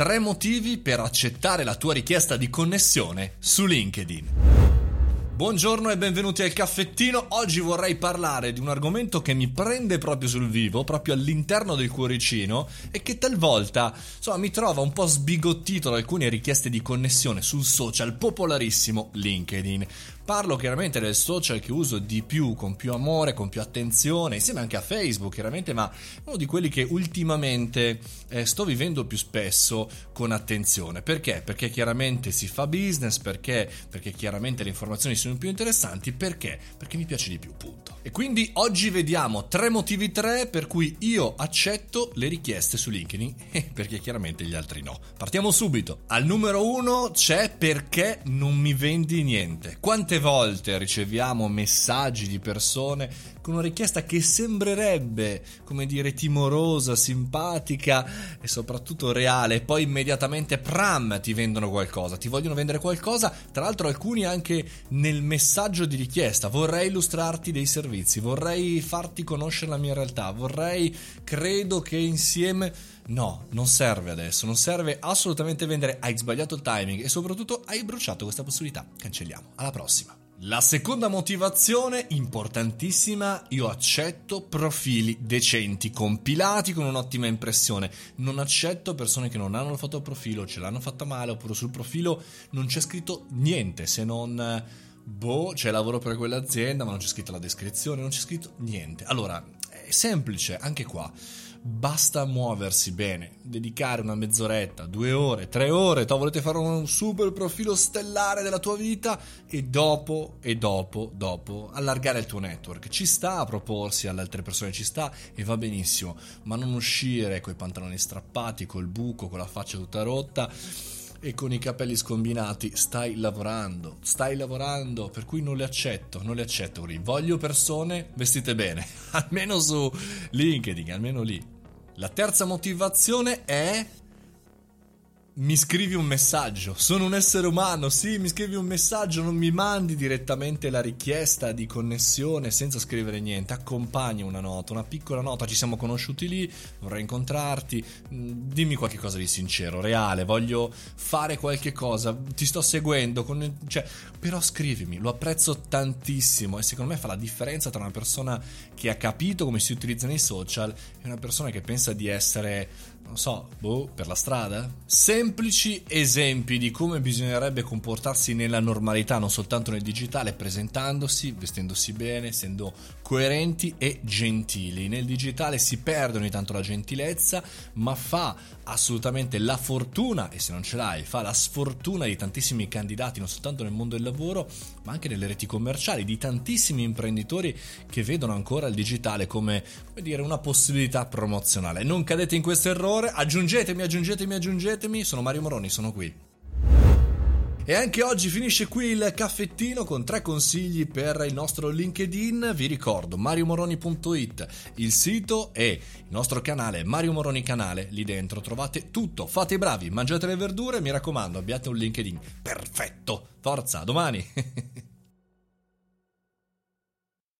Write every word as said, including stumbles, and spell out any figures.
tre motivi per accettare la tua richiesta di connessione su LinkedIn. Buongiorno e benvenuti al caffettino. Oggi vorrei parlare di un argomento che mi prende proprio sul vivo, proprio all'interno del cuoricino, e che talvolta insomma mi trova un po' sbigottito da alcune richieste di connessione sul social popolarissimo LinkedIn. Parlo chiaramente del social che uso di più, con più amore, con più attenzione, insieme anche a Facebook chiaramente, ma uno di quelli che ultimamente eh, sto vivendo più spesso con attenzione. Perché? Perché chiaramente si fa business, perché? Perché chiaramente le informazioni sono più interessanti, perché? Perché mi piace di più, punto. E quindi oggi vediamo tre motivi tre per cui io accetto le richieste su LinkedIn e perché chiaramente gli altri no. Partiamo subito. Al numero uno c'è perché non mi vendi niente. Quante volte riceviamo messaggi di persone con una richiesta che sembrerebbe, come dire, timorosa, simpatica e soprattutto reale, poi immediatamente pram ti vendono qualcosa, ti vogliono vendere qualcosa, tra l'altro alcuni anche nel messaggio di richiesta: vorrei illustrarti dei servizi, vorrei farti conoscere la mia realtà, vorrei, credo che insieme... No, non serve adesso, non serve assolutamente vendere, hai sbagliato il timing e soprattutto hai bruciato questa possibilità. Cancelliamo, alla prossima. La seconda motivazione, importantissima: io accetto profili decenti, compilati con un'ottima impressione. Non accetto persone che non hanno la foto al profilo, ce l'hanno fatta male, oppure sul profilo non c'è scritto niente se non... boh, c'è lavoro per quell'azienda, ma non c'è scritta la descrizione, non c'è scritto niente. Allora, è semplice, anche qua. Basta muoversi bene, dedicare una mezz'oretta, due ore, tre ore, to, volete fare un super profilo stellare della tua vita e dopo, e dopo, dopo allargare il tuo network. Ci sta a proporsi alle altre persone, ci sta e va benissimo, ma non uscire coi pantaloni strappati, col buco, con la faccia tutta rotta e con i capelli scombinati. Stai lavorando, stai lavorando, per cui non le accetto, non le accetto. Voglio persone vestite bene, almeno su LinkedIn, almeno lì. La terza motivazione è: mi scrivi un messaggio, sono un essere umano, sì, mi scrivi un messaggio, non mi mandi direttamente la richiesta di connessione senza scrivere niente, accompagna una nota, una piccola nota: ci siamo conosciuti lì, vorrei incontrarti, dimmi qualche cosa di sincero, reale, voglio fare qualche cosa, ti sto seguendo, con... cioè, però scrivimi, lo apprezzo tantissimo e secondo me fa la differenza tra una persona che ha capito come si utilizzano i social e una persona che pensa di essere, non so, boh, per la strada. Semplici esempi di come bisognerebbe comportarsi nella normalità, non soltanto nel digitale, presentandosi, vestendosi bene, essendo coerenti e gentili. Nel digitale si perde ogni tanto la gentilezza, ma fa assolutamente la fortuna, e se non ce l'hai, fa la sfortuna di tantissimi candidati, non soltanto nel mondo del lavoro, ma anche nelle reti commerciali, di tantissimi imprenditori che vedono ancora il digitale come, come dire, una possibilità promozionale. Non cadete in questo errore. Aggiungetemi, aggiungetemi, aggiungetemi. Sono Mario Moroni, sono qui. E anche oggi finisce qui il caffettino con tre consigli per il nostro LinkedIn. Vi ricordo mario moroni punto it, il sito, e il nostro canale Mario Moroni Canale. Lì dentro trovate tutto. Fate i bravi, mangiate le verdure, mi raccomando, abbiate un LinkedIn perfetto. Forza, domani!